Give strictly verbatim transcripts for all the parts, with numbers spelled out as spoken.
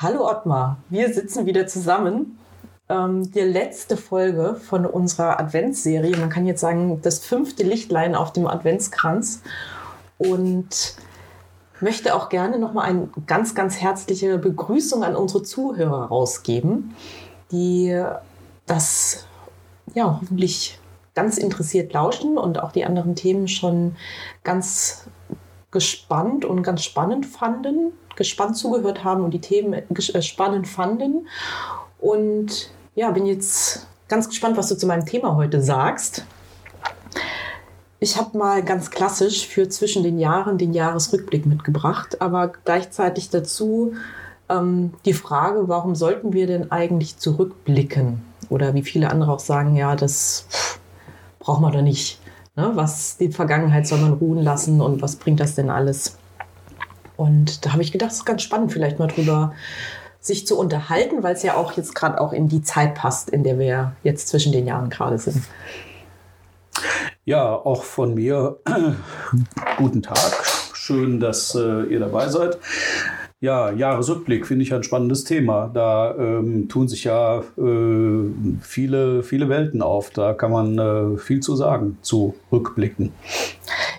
Hallo Ottmar, wir sitzen wieder zusammen. Ähm, die letzte Folge von unserer Adventsserie, man kann jetzt sagen, das fünfte Lichtlein auf dem Adventskranz. Und möchte auch gerne nochmal eine ganz, ganz herzliche Begrüßung an unsere Zuhörer rausgeben, die das ja hoffentlich ganz interessiert lauschen und auch die anderen Themen schon ganz gespannt und ganz spannend fanden, gespannt zugehört haben und die Themen spannend fanden. Und ja, bin jetzt ganz gespannt, was du zu meinem Thema heute sagst. Ich habe mal ganz klassisch für zwischen den Jahren den Jahresrückblick mitgebracht, aber gleichzeitig dazu ähm, die Frage, warum sollten wir denn eigentlich zurückblicken? Oder wie viele andere auch sagen, ja, das pff, braucht man doch nicht. Ne? Was die Vergangenheit soll man ruhen lassen und was bringt das denn alles? Und da habe ich gedacht, es ist ganz spannend, vielleicht mal drüber sich zu unterhalten, weil es ja auch jetzt gerade auch in die Zeit passt, in der wir jetzt zwischen den Jahren gerade sind. Ja, auch von mir guten Tag. Schön, dass äh, ihr dabei seid. Ja, Jahresrückblick finde ich ein spannendes Thema. Da ähm, tun sich ja äh, viele, viele Welten auf. Da kann man äh, viel zu sagen, zu rückblicken.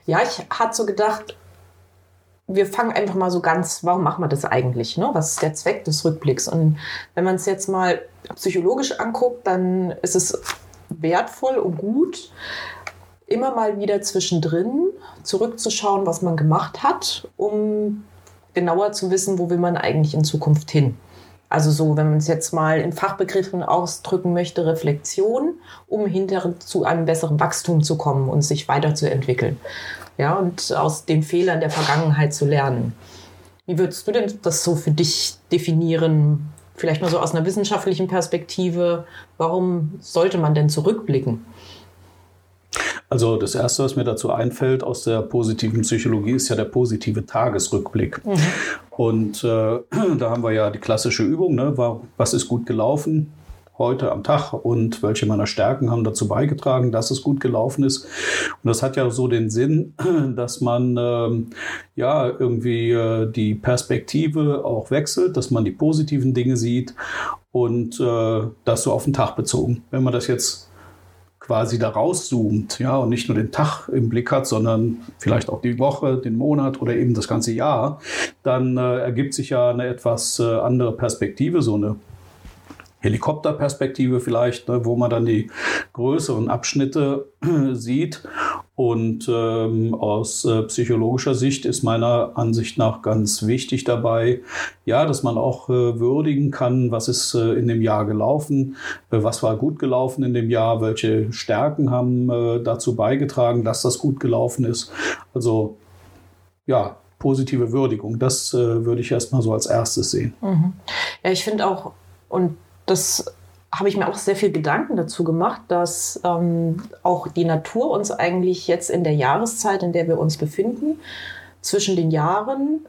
Ja, ich hatte so gedacht, wir fangen einfach mal so ganz, warum machen wir das eigentlich? Ne? Was ist der Zweck des Rückblicks? Und wenn man es jetzt mal psychologisch anguckt, dann ist es wertvoll und gut, immer mal wieder zwischendrin zurückzuschauen, was man gemacht hat, um genauer zu wissen, wo will man eigentlich in Zukunft hin. Also so, wenn man es jetzt mal in Fachbegriffen ausdrücken möchte, Reflexion, um hinterher zu einem besseren Wachstum zu kommen und sich weiterzuentwickeln. Ja, und aus den Fehlern der Vergangenheit zu lernen. Wie würdest du denn das so für dich definieren? Vielleicht mal so aus einer wissenschaftlichen Perspektive. Warum sollte man denn zurückblicken? Also das Erste, was mir dazu einfällt aus der positiven Psychologie, ist ja der positive Tagesrückblick. Mhm. Und äh, da haben wir ja die klassische Übung, ne? Was ist gut gelaufen heute am Tag und welche meiner Stärken haben dazu beigetragen, dass es gut gelaufen ist. Und das hat ja so den Sinn, dass man ähm, ja irgendwie äh, die Perspektive auch wechselt, dass man die positiven Dinge sieht und äh, das so auf den Tag bezogen. Wenn man das jetzt quasi da rauszoomt, ja, und nicht nur den Tag im Blick hat, sondern vielleicht auch die Woche, den Monat oder eben das ganze Jahr, dann äh, ergibt sich ja eine etwas äh, andere Perspektive, so eine Helikopterperspektive vielleicht, ne, wo man dann die größeren Abschnitte äh, sieht. Und ähm, aus äh, psychologischer Sicht ist meiner Ansicht nach ganz wichtig dabei, ja, dass man auch äh, würdigen kann, was ist äh, in dem Jahr gelaufen, äh, was war gut gelaufen in dem Jahr, welche Stärken haben äh, dazu beigetragen, dass das gut gelaufen ist. Also ja, positive Würdigung, das äh, würde ich erstmal so als erstes sehen. Mhm. Ja, ich finde auch, und das habe ich mir auch sehr viel Gedanken dazu gemacht, dass ähm, auch die Natur uns eigentlich jetzt in der Jahreszeit, in der wir uns befinden, zwischen den Jahren,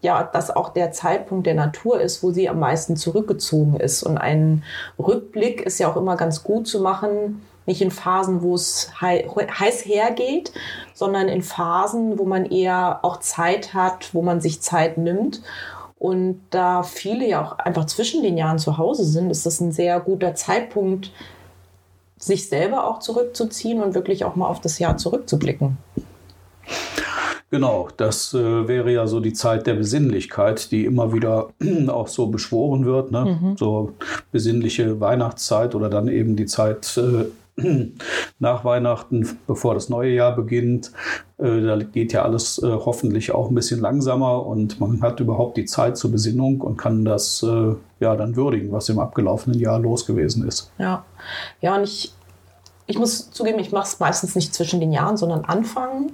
ja, dass auch der Zeitpunkt der Natur ist, wo sie am meisten zurückgezogen ist. Und ein Rückblick ist ja auch immer ganz gut zu machen, nicht in Phasen, wo es hei- heiß hergeht, sondern in Phasen, wo man eher auch Zeit hat, wo man sich Zeit nimmt. Und da viele ja auch einfach zwischen den Jahren zu Hause sind, ist das ein sehr guter Zeitpunkt, sich selber auch zurückzuziehen und wirklich auch mal auf das Jahr zurückzublicken. Genau, das äh, wäre ja so die Zeit der Besinnlichkeit, die immer wieder auch so beschworen wird, ne? Mhm. So besinnliche Weihnachtszeit oder dann eben die Zeit äh, nach Weihnachten, bevor das neue Jahr beginnt. Äh, da geht ja alles äh, hoffentlich auch ein bisschen langsamer und man hat überhaupt die Zeit zur Besinnung und kann das äh, ja dann würdigen, was im abgelaufenen Jahr los gewesen ist. Ja, ja, und ich, ich muss zugeben, ich mache es meistens nicht zwischen den Jahren, sondern Anfang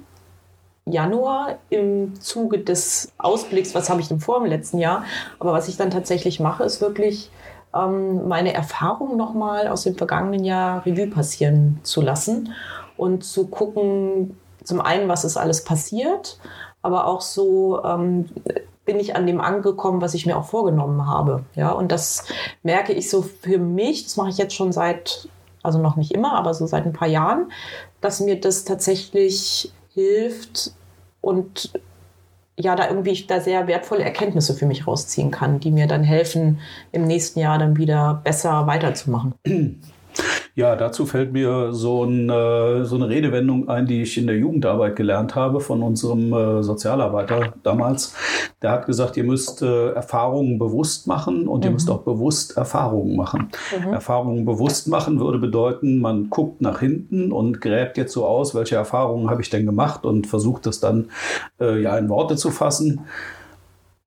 Januar im Zuge des Ausblicks, was habe ich denn vor im letzten Jahr. Aber was ich dann tatsächlich mache, ist wirklich meine Erfahrung nochmal aus dem vergangenen Jahr Revue passieren zu lassen und zu gucken, zum einen, was ist alles passiert, aber auch so, ähm, bin ich an dem angekommen, was ich mir auch vorgenommen habe. Ja, und das merke ich so für mich, das mache ich jetzt schon seit, also noch nicht immer, aber so seit ein paar Jahren, dass mir das tatsächlich hilft und ja, da irgendwie ich da sehr wertvolle Erkenntnisse für mich rausziehen kann, die mir dann helfen, im nächsten Jahr dann wieder besser weiterzumachen. Ja, dazu fällt mir so, ein, so eine Redewendung ein, die ich in der Jugendarbeit gelernt habe von unserem Sozialarbeiter damals. Der hat gesagt, ihr müsst Erfahrungen bewusst machen und mhm. ihr müsst auch bewusst Erfahrungen machen. Mhm. Erfahrungen bewusst machen würde bedeuten, man guckt nach hinten und gräbt jetzt so aus, welche Erfahrungen habe ich denn gemacht und versucht das dann äh, ja in Worte zu fassen.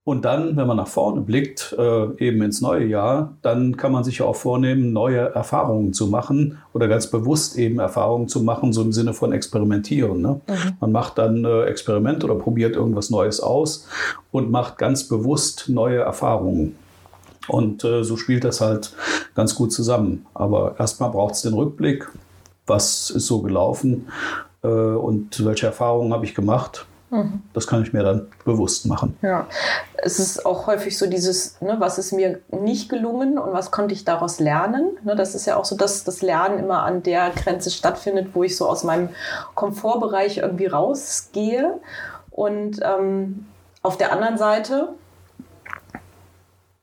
Und dann, wenn man nach vorne blickt, äh, eben ins neue Jahr, dann kann man sich ja auch vornehmen, neue Erfahrungen zu machen oder ganz bewusst eben Erfahrungen zu machen, so im Sinne von experimentieren. Ne? Mhm. Man macht dann äh, Experiment oder probiert irgendwas Neues aus und macht ganz bewusst neue Erfahrungen. Und äh, so spielt das halt ganz gut zusammen. Aber erstmal braucht es den Rückblick, was ist so gelaufen äh, und welche Erfahrungen habe ich gemacht. Das kann ich mir dann bewusst machen. Ja, es ist auch häufig so dieses, ne, was ist mir nicht gelungen und was konnte ich daraus lernen? Ne, das ist ja auch so, dass das Lernen immer an der Grenze stattfindet, wo ich so aus meinem Komfortbereich irgendwie rausgehe. Und ähm, auf der anderen Seite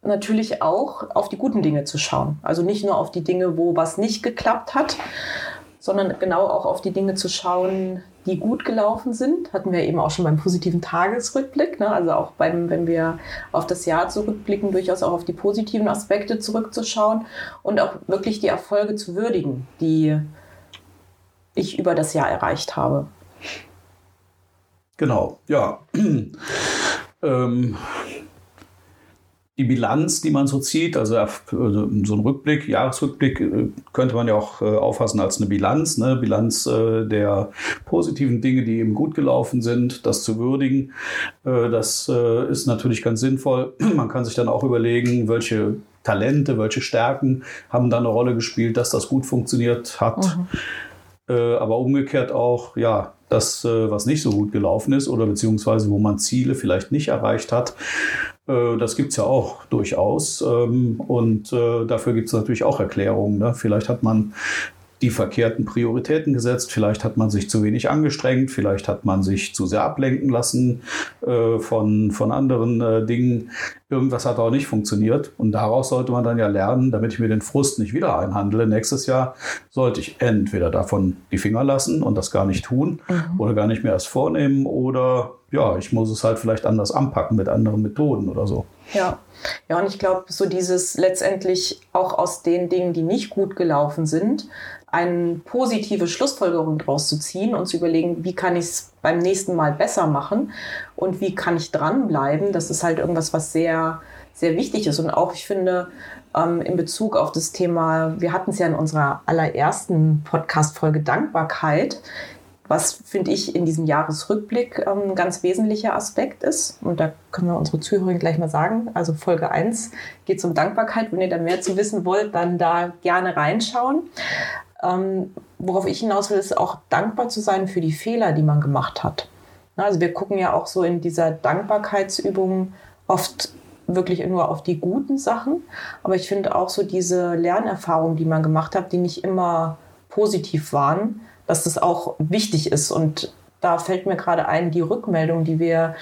natürlich auch auf die guten Dinge zu schauen. Also nicht nur auf die Dinge, wo was nicht geklappt hat, sondern genau auch auf die Dinge zu schauen, die gut gelaufen sind. Hatten wir eben auch schon beim positiven Tagesrückblick, ne? Also auch beim, wenn wir auf das Jahr zurückblicken, durchaus auch auf die positiven Aspekte zurückzuschauen und auch wirklich die Erfolge zu würdigen, die ich über das Jahr erreicht habe. Genau, ja. ähm. Die Bilanz, die man so zieht, also so ein Rückblick, Jahresrückblick, könnte man ja auch auffassen als eine Bilanz, ne? Bilanz der positiven Dinge, die eben gut gelaufen sind, das zu würdigen, das ist natürlich ganz sinnvoll. Man kann sich dann auch überlegen, welche Talente, welche Stärken haben da eine Rolle gespielt, dass das gut funktioniert hat. Mhm. Aber umgekehrt auch, ja, das, was nicht so gut gelaufen ist oder beziehungsweise wo man Ziele vielleicht nicht erreicht hat, das gibt es ja auch durchaus. Und dafür gibt es natürlich auch Erklärungen. Ne? Vielleicht hat man die verkehrten Prioritäten gesetzt, vielleicht hat man sich zu wenig angestrengt, vielleicht hat man sich zu sehr ablenken lassen von, von anderen Dingen. Irgendwas hat auch nicht funktioniert. Und daraus sollte man dann ja lernen, damit ich mir den Frust nicht wieder einhandle. Nächstes Jahr sollte ich entweder davon die Finger lassen und das gar nicht tun mhm. oder gar nicht mehr erst vornehmen oder ja, ich muss es halt vielleicht anders anpacken mit anderen Methoden oder so. Ja, ja, und ich glaube, so dieses letztendlich auch aus den Dingen, die nicht gut gelaufen sind, eine positive Schlussfolgerung draus zu ziehen und zu überlegen, wie kann ich es beim nächsten Mal besser machen und wie kann ich dranbleiben, das ist halt irgendwas, was sehr, sehr wichtig ist. Und auch, ich finde, ähm, in Bezug auf das Thema, wir hatten es ja in unserer allerersten Podcast-Folge Dankbarkeit, was, finde ich, in diesem Jahresrückblick ähm, ein ganz wesentlicher Aspekt ist. Und da können wir unsere Zuhörer gleich mal sagen. Also Folge eins geht es um Dankbarkeit. Wenn ihr da mehr zu wissen wollt, dann da gerne reinschauen. Ähm, worauf ich hinaus will, ist auch dankbar zu sein für die Fehler, die man gemacht hat. Also wir gucken ja auch so in dieser Dankbarkeitsübung oft wirklich nur auf die guten Sachen. Aber ich finde auch so diese Lernerfahrungen, die man gemacht hat, die nicht immer positiv waren, dass das auch wichtig ist. Und da fällt mir gerade ein, die Rückmeldung, die wir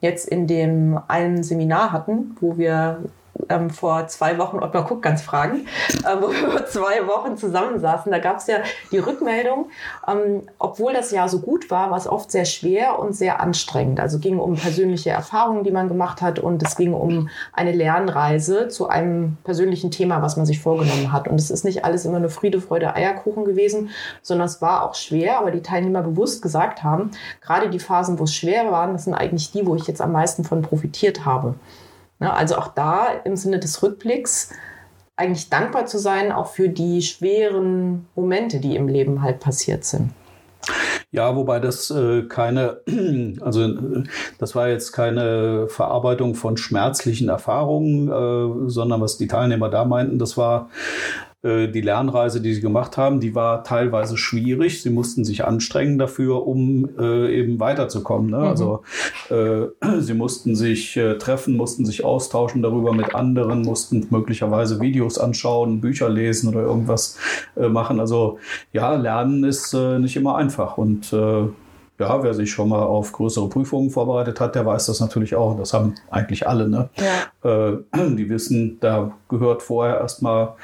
jetzt in dem einen Seminar hatten, wo wir ähm, vor zwei Wochen, Ottmar Kuck ganz fragen, äh, wo wir vor zwei Wochen zusammensaßen, da gab es ja die Rückmeldung, ähm, obwohl das Jahr so gut war, war es oft sehr schwer und sehr anstrengend. Also ging um persönliche Erfahrungen, die man gemacht hat, und es ging um eine Lernreise zu einem persönlichen Thema, was man sich vorgenommen hat. Und es ist nicht alles immer nur Friede, Freude, Eierkuchen gewesen, sondern es war auch schwer, aber die Teilnehmer bewusst gesagt haben, gerade die Phasen, wo es schwer waren, das sind eigentlich die, wo ich jetzt am meisten von profitiert habe. Also auch da im Sinne des Rückblicks eigentlich dankbar zu sein, auch für die schweren Momente, die im Leben halt passiert sind. Ja, wobei das äh, keine, also das war jetzt keine Verarbeitung von schmerzlichen Erfahrungen, äh, sondern was die Teilnehmer da meinten, das war äh, die Lernreise, die sie gemacht haben, die war teilweise schwierig. Sie mussten sich anstrengen dafür, um äh, eben weiterzukommen. Ne? Mhm. Also äh, sie mussten sich äh, treffen, mussten sich austauschen darüber mit anderen, mussten möglicherweise Videos anschauen, Bücher lesen oder irgendwas äh, machen. Also ja, Lernen ist äh, nicht immer einfach. Und äh, ja, wer sich schon mal auf größere Prüfungen vorbereitet hat, der weiß das natürlich auch. Das haben eigentlich alle, ne? Ja. Äh, die wissen, da gehört vorher erstmal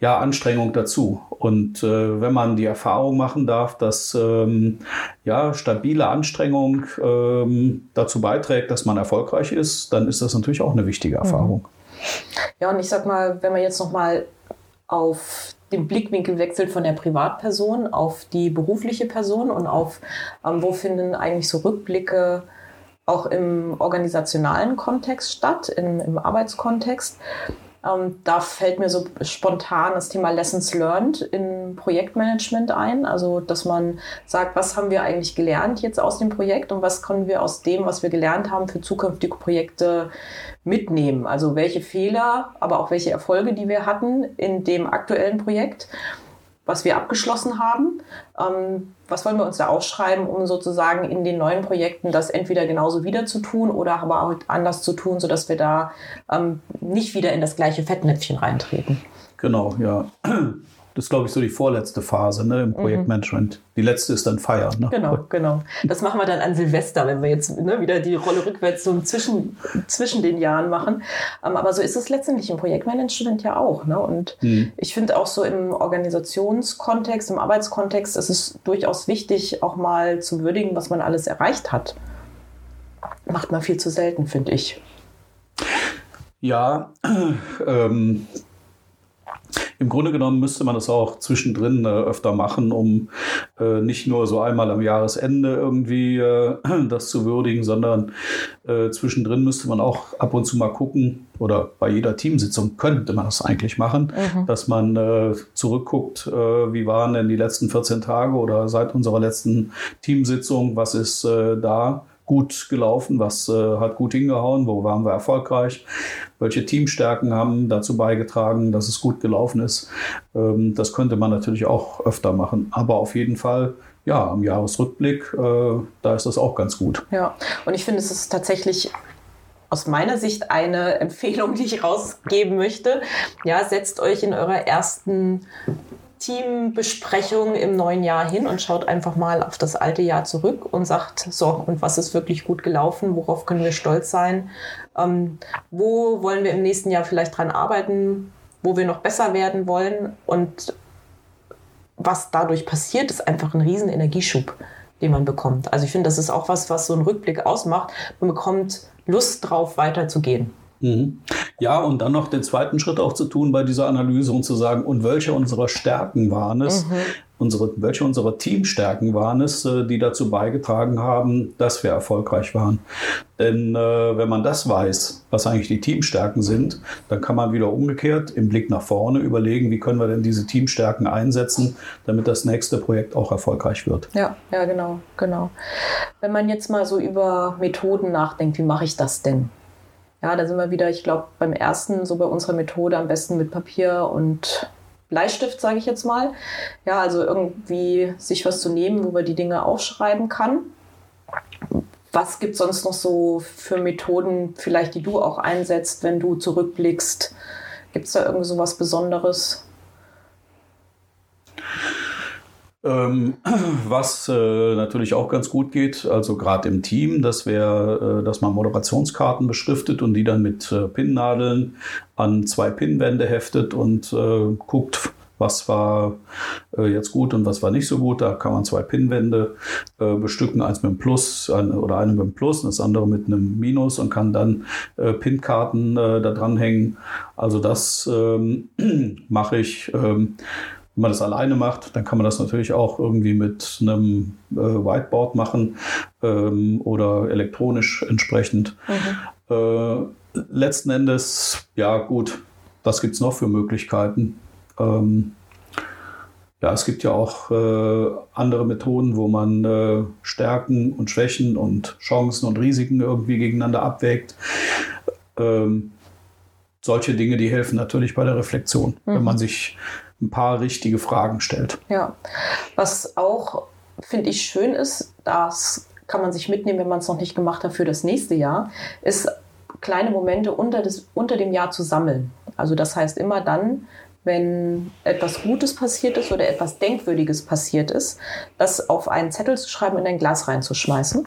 ja Anstrengung dazu. Und äh, wenn man die Erfahrung machen darf, dass ähm, ja stabile Anstrengung ähm, dazu beiträgt, dass man erfolgreich ist, dann ist das natürlich auch eine wichtige Erfahrung. Ja, und ich sag mal, wenn man jetzt noch mal auf den Blickwinkel wechselt von der Privatperson auf die berufliche Person und auf, ähm, wo finden eigentlich so Rückblicke auch im organisationalen Kontext statt, im, im Arbeitskontext. Ähm, da fällt mir so spontan das Thema Lessons Learned im Projektmanagement ein. Also, dass man sagt, was haben wir eigentlich gelernt jetzt aus dem Projekt und was können wir aus dem, was wir gelernt haben, für zukünftige Projekte mitnehmen? Also, welche Fehler, aber auch welche Erfolge, die wir hatten in dem aktuellen Projekt, was wir abgeschlossen haben. Ähm, was wollen wir uns da aufschreiben, um sozusagen in den neuen Projekten das entweder genauso wieder zu tun oder aber auch anders zu tun, sodass wir da ähm, nicht wieder in das gleiche Fettnäpfchen reintreten. Genau, ja. Das ist, glaube ich, so die vorletzte Phase, ne, im Projektmanagement. Mhm. Die letzte ist dann Feiern. Ne? Genau, genau. Das machen wir dann an Silvester, wenn wir jetzt ne, wieder die Rolle rückwärts so zwischen, zwischen den Jahren machen. Ähm, aber so ist es letztendlich im Projektmanagement ja auch. Ne? Und mhm. ich finde auch so im Organisationskontext, im Arbeitskontext ist es durchaus wichtig, auch mal zu würdigen, was man alles erreicht hat. Macht man viel zu selten, finde ich. Ja, ähm... Im Grunde genommen müsste man das auch zwischendrin äh, öfter machen, um äh, nicht nur so einmal am Jahresende irgendwie äh, das zu würdigen, sondern äh, zwischendrin müsste man auch ab und zu mal gucken, oder bei jeder Teamsitzung könnte man das eigentlich machen, mhm. dass man äh, zurückguckt, äh, wie waren denn die letzten vierzehn Tage oder seit unserer letzten Teamsitzung, was ist äh, da gut gelaufen, was äh, hat gut hingehauen, wo waren wir erfolgreich, welche Teamstärken haben dazu beigetragen, dass es gut gelaufen ist. Ähm, das könnte man natürlich auch öfter machen, aber auf jeden Fall, ja, am Jahresrückblick, äh, da ist das auch ganz gut. Ja, und ich finde, es ist tatsächlich aus meiner Sicht eine Empfehlung, die ich rausgeben möchte. Ja, setzt euch in eurer ersten Teambesprechung im neuen Jahr hin und schaut einfach mal auf das alte Jahr zurück und sagt, so, und was ist wirklich gut gelaufen, worauf können wir stolz sein, ähm, wo wollen wir im nächsten Jahr vielleicht dran arbeiten, wo wir noch besser werden wollen, und was dadurch passiert, ist einfach ein riesen Energieschub, den man bekommt. Also ich finde, das ist auch was, was so einen Rückblick ausmacht. Man bekommt Lust drauf, weiterzugehen. Mhm. Ja, und dann noch den zweiten Schritt auch zu tun bei dieser Analyse und zu sagen, und welche unserer Stärken waren es, mhm. unsere, welche unserer Teamstärken waren es, die dazu beigetragen haben, dass wir erfolgreich waren. Denn äh, wenn man das weiß, was eigentlich die Teamstärken sind, dann kann man wieder umgekehrt im Blick nach vorne überlegen, wie können wir denn diese Teamstärken einsetzen, damit das nächste Projekt auch erfolgreich wird. Ja, ja, genau, genau. Wenn man jetzt mal so über Methoden nachdenkt, wie mache ich das denn? Ja, da sind wir wieder, ich glaube, beim ersten, so bei unserer Methode, am besten mit Papier und Bleistift, sage ich jetzt mal. Ja, also irgendwie sich was zu nehmen, wo man die Dinge aufschreiben kann. Was gibt es sonst noch so für Methoden, vielleicht die du auch einsetzt, wenn du zurückblickst? Gibt es da irgend so was Besonderes? Was äh, natürlich auch ganz gut geht, also gerade im Team, dass, wir, äh, dass man Moderationskarten beschriftet und die dann mit äh, Pinnadeln an zwei Pinnwände heftet und äh, guckt, was war äh, jetzt gut und was war nicht so gut. Da kann man zwei Pinnwände äh, bestücken, eins mit einem Plus ein, oder einem mit einem Plus und das andere mit einem Minus, und kann dann äh, Pinnkarten äh, da dranhängen. Also das ähm, mache ich. Ähm, Wenn man das alleine macht, dann kann man das natürlich auch irgendwie mit einem äh, Whiteboard machen ähm, oder elektronisch entsprechend. Okay. Äh, letzten Endes, ja gut, was gibt es noch für Möglichkeiten? Ähm, ja, es gibt ja auch äh, andere Methoden, wo man äh, Stärken und Schwächen und Chancen und Risiken irgendwie gegeneinander abwägt. Ähm, solche Dinge, die helfen natürlich bei der Reflexion, mhm. wenn man sich ein paar richtige Fragen stellt. Ja, was auch, finde ich, schön ist, das kann man sich mitnehmen, wenn man es noch nicht gemacht hat für das nächste Jahr, ist kleine Momente unter, des, unter dem Jahr zu sammeln. Also das heißt immer dann, wenn etwas Gutes passiert ist oder etwas Denkwürdiges passiert ist, das auf einen Zettel zu schreiben und in ein Glas reinzuschmeißen.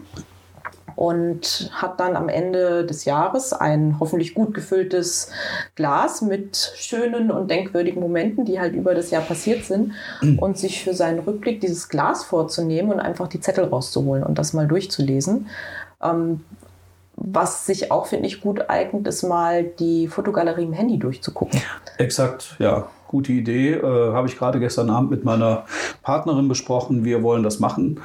Und habe dann am Ende des Jahres ein hoffentlich gut gefülltes Glas mit schönen und denkwürdigen Momenten, die halt über das Jahr passiert sind, und sich für seinen Rückblick dieses Glas vorzunehmen und einfach die Zettel rauszuholen und das mal durchzulesen. Ähm, was sich auch, finde ich, gut eignet, ist mal die Fotogalerie im Handy durchzugucken. Exakt, ja. Gute Idee, äh, habe ich gerade gestern Abend mit meiner Partnerin besprochen. Wir wollen das machen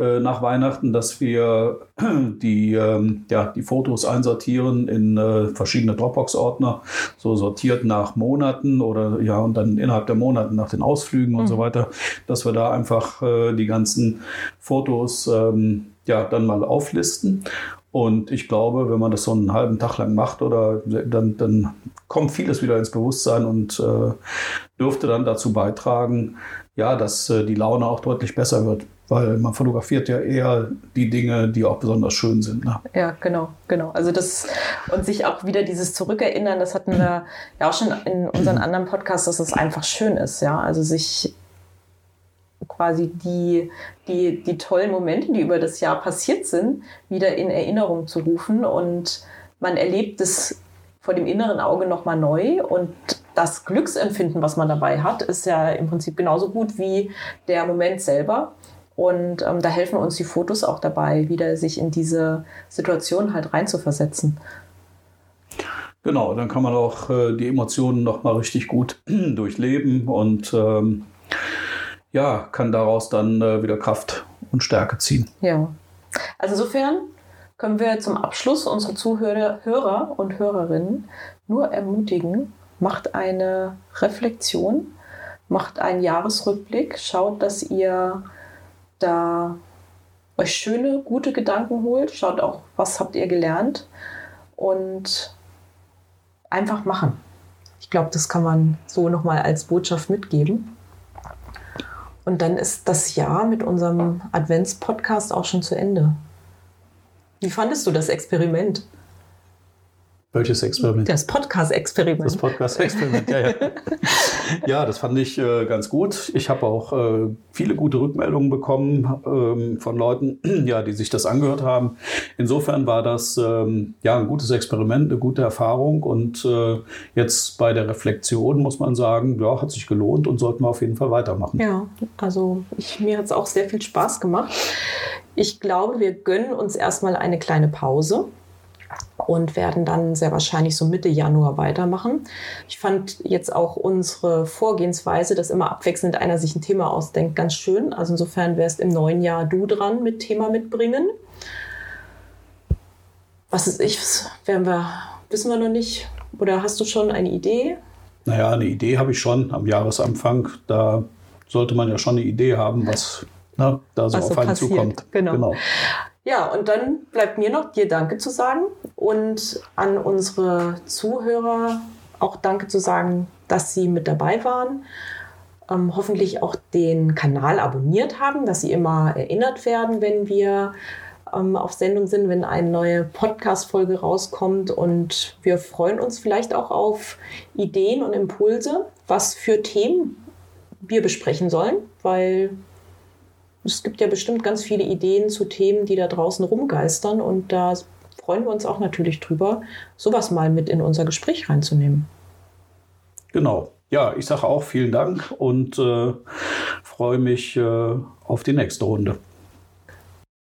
äh, nach Weihnachten, dass wir die, ähm, ja, die Fotos einsortieren in äh, verschiedene Dropbox-Ordner, so sortiert nach Monaten oder ja, und dann innerhalb der Monate nach den Ausflügen mhm. und so weiter, dass wir da einfach äh, die ganzen Fotos ähm, ja, dann mal auflisten. Und ich glaube, wenn man das so einen halben Tag lang macht, oder dann, dann kommt vieles wieder ins Bewusstsein und äh, dürfte dann dazu beitragen, ja, dass äh, die Laune auch deutlich besser wird. Weil man fotografiert ja eher die Dinge, die auch besonders schön sind. Ne? Ja, genau, genau. Also das, und sich auch wieder dieses Zurückerinnern, das hatten wir ja auch schon in unseren anderen Podcasts, dass es einfach schön ist, ja. Also sich quasi die, die, die tollen Momente, die über das Jahr passiert sind, wieder in Erinnerung zu rufen. Und man erlebt es vor dem inneren Auge nochmal neu. Und das Glücksempfinden, was man dabei hat, ist ja im Prinzip genauso gut wie der Moment selber. Und ähm, da helfen uns die Fotos auch dabei, wieder sich in diese Situation halt reinzuversetzen. Genau, dann kann man auch äh, die Emotionen nochmal richtig gut durchleben und ähm ja, kann daraus dann äh, wieder Kraft und Stärke ziehen. Ja, also insofern können wir zum Abschluss unsere Zuhörer Hörer und Hörerinnen nur ermutigen, macht eine Reflexion, macht einen Jahresrückblick, schaut, dass ihr da euch schöne, gute Gedanken holt, schaut auch, was habt ihr gelernt, und einfach machen. Ich glaube, das kann man so nochmal als Botschaft mitgeben. Und dann ist das Jahr mit unserem Advents-Podcast auch schon zu Ende. Wie fandest du das Experiment? Welches Experiment? Das Podcast-Experiment. Das Podcast-Experiment, ja, ja. Ja, das fand ich äh, ganz gut. Ich habe auch äh, viele gute Rückmeldungen bekommen ähm, von Leuten, ja, die sich das angehört haben. Insofern war das ähm, ja, ein gutes Experiment, eine gute Erfahrung. Und äh, jetzt bei der Reflexion muss man sagen, ja, hat sich gelohnt und sollten wir auf jeden Fall weitermachen. Ja, also ich, mir hat es auch sehr viel Spaß gemacht. Ich glaube, wir gönnen uns erstmal eine kleine Pause und werden dann sehr wahrscheinlich so Mitte Januar weitermachen. Ich fand jetzt auch unsere Vorgehensweise, dass immer abwechselnd einer sich ein Thema ausdenkt, ganz schön. Also insofern wärst im neuen Jahr du dran mit Thema mitbringen. Was ist ich, werden wir, wissen wir noch nicht. Oder hast du schon eine Idee? Naja, eine Idee habe ich schon am Jahresanfang. Da sollte man ja schon eine Idee haben, was na, da so was auf so einen passiert. Zukommt. Genau. genau. Ja, und dann bleibt mir noch, dir Danke zu sagen und an unsere Zuhörer auch Danke zu sagen, dass sie mit dabei waren. Ähm, hoffentlich auch den Kanal abonniert haben, dass sie immer erinnert werden, wenn wir ähm, auf Sendung sind, wenn eine neue Podcast-Folge rauskommt. Und wir freuen uns vielleicht auch auf Ideen und Impulse, was für Themen wir besprechen sollen, weil es gibt ja bestimmt ganz viele Ideen zu Themen, die da draußen rumgeistern, und da freuen wir uns auch natürlich drüber, sowas mal mit in unser Gespräch reinzunehmen. Genau. Ja, ich sage auch vielen Dank und äh, freue mich äh, auf die nächste Runde.